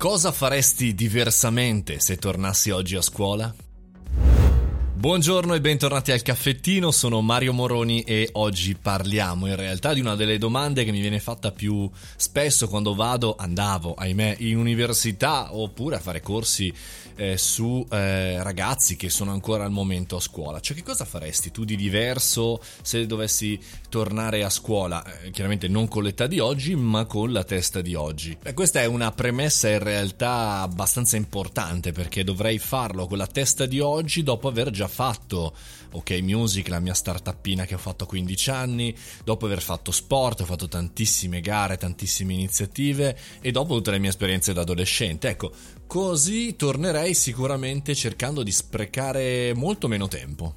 Cosa faresti diversamente se tornassi oggi a scuola? Buongiorno e bentornati al caffettino, sono Mario Moroni e oggi parliamo in realtà di una delle domande che mi viene fatta più spesso quando andavo, ahimè, in università oppure a fare corsi su ragazzi che sono ancora al momento a scuola. Cioè, che cosa faresti tu di diverso se dovessi tornare a scuola? Chiaramente non con l'età di oggi, ma con la testa di oggi. Questa è una premessa in realtà abbastanza importante, perché dovrei farlo con la testa di oggi dopo aver già fatto OK Music, la mia startuppina che ho fatto a 15 anni, dopo aver fatto sport, ho fatto tantissime gare, tantissime iniziative e dopo tutte le mie esperienze da adolescente. Ecco, così tornerei sicuramente cercando di sprecare molto meno tempo.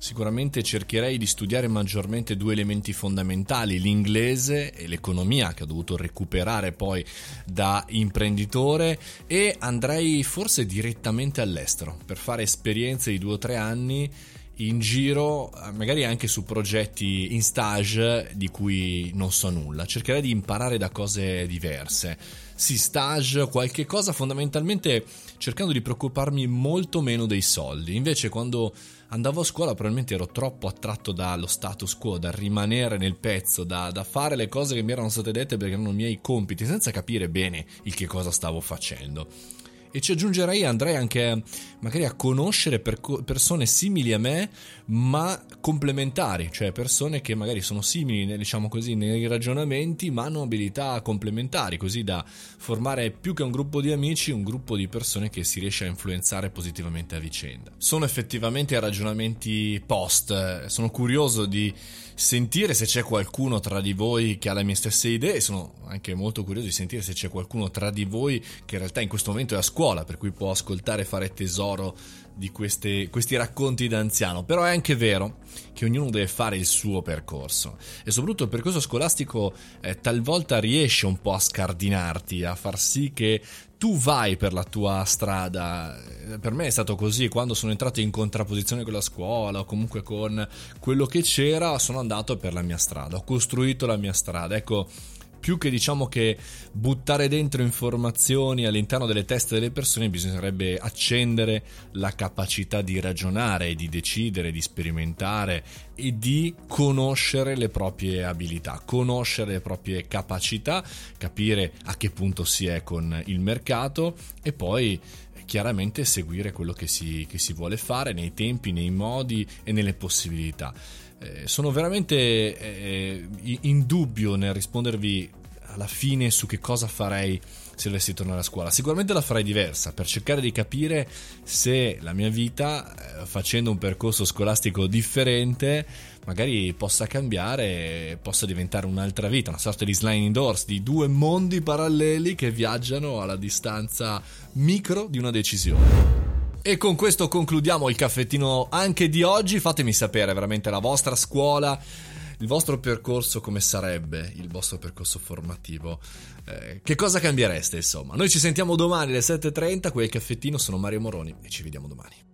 Sicuramente cercherei di studiare maggiormente due elementi fondamentali, l'inglese e l'economia, che ho dovuto recuperare poi da imprenditore, e andrei forse direttamente all'estero per fare esperienze di 2 o 3 anni in giro, magari anche su progetti in stage di cui non so nulla. Cercherei di imparare da cose diverse, sì, stage, qualche cosa, fondamentalmente cercando di preoccuparmi molto meno dei soldi. Invece quando andavo a scuola probabilmente ero troppo attratto dallo status quo, da rimanere nel pezzo, da fare le cose che mi erano state dette perché erano i miei compiti, senza capire bene il che cosa stavo facendo. E ci aggiungerei, andrei anche magari a conoscere persone simili a me ma complementari, cioè persone che magari sono simili, diciamo così, nei ragionamenti ma hanno abilità complementari, così da formare più che un gruppo di amici, un gruppo di persone che si riesce a influenzare positivamente a vicenda. Sono effettivamente ragionamenti post, sono curioso di sentire se c'è qualcuno tra di voi che ha le mie stesse idee, sono anche molto curioso di sentire se c'è qualcuno tra di voi che in realtà in questo momento è a scuola, per cui può ascoltare e fare tesoro di questi racconti d'anziano. Però è anche vero che ognuno deve fare il suo percorso e soprattutto il percorso scolastico talvolta riesce un po' a scardinarti, a far sì che tu vai per la tua strada. Per me è stato così, quando sono entrato in contrapposizione con la scuola o comunque con quello che c'era, sono andato per la mia strada, ho costruito la mia strada. Ecco, più che diciamo che buttare dentro informazioni all'interno delle teste delle persone, bisognerebbe accendere la capacità di ragionare, di decidere, di sperimentare e di conoscere le proprie abilità, conoscere le proprie capacità, capire a che punto si è con il mercato e poi chiaramente seguire quello che si vuole fare nei tempi, nei modi e nelle possibilità. Sono veramente in dubbio nel rispondervi alla fine su che cosa farei se dovessi tornare a scuola. Sicuramente la farei diversa, per cercare di capire se la mia vita, facendo un percorso scolastico differente, magari possa cambiare, possa diventare un'altra vita, una sorta di sliding doors, di 2 mondi paralleli che viaggiano alla distanza micro di una decisione. E con questo concludiamo il caffettino anche di oggi. Fatemi sapere veramente la vostra scuola, il vostro percorso, come sarebbe il vostro percorso formativo, che cosa cambiereste, insomma. Noi ci sentiamo domani alle 7:30, qui al caffettino, sono Mario Moroni e ci vediamo domani.